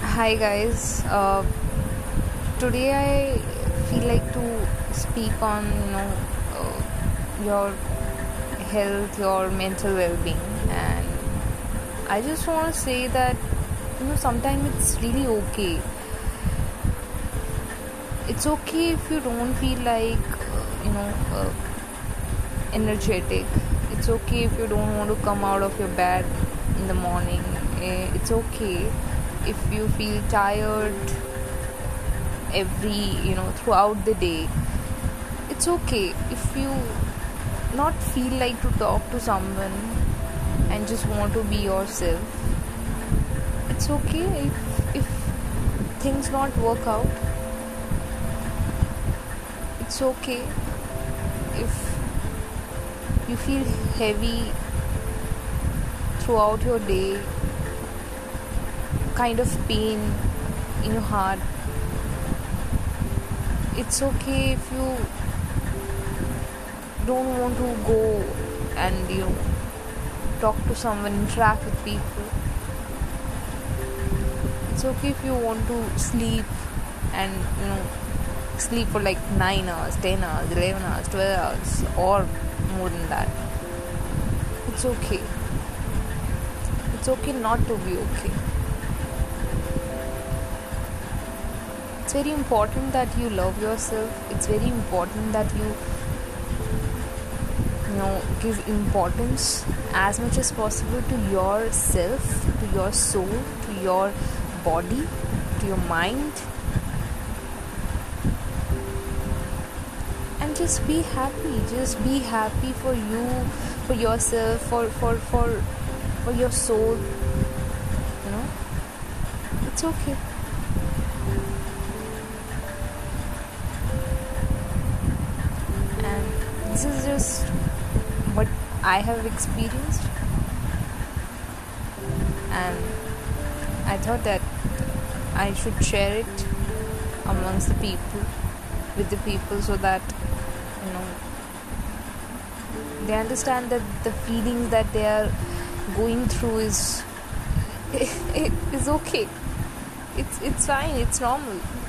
Hi guys, today I feel like to speak on your health, your mental well-being, and I just want to say that sometimes it's really okay. It's okay if you don't feel like energetic. It's okay if you don't want to come out of your bed in the morning. It's okay if you feel tired throughout the day. It's okay if you not feel like to talk to someone and just want to be yourself. It's okay if things not work out. It's okay if you feel heavy throughout your day, kind of pain in your heart. It's okay if you don't want to go and talk to someone, interact with people. It's okay if you want to sleep and sleep for like 9 hours, 10 hours, 11 hours, 12 hours or more than that. It's okay. It's okay not to be okay. It's very important that you love yourself. It's very important that you give importance as much as possible to yourself, to your soul, to your body, to your mind. And just be happy. Just be happy for you, for yourself, for your soul. It's okay. And this is just what I have experienced. And I thought that I should share it amongst the people, with the people, so that they understand that the feelings that they are going through is okay. It's fine. It's normal.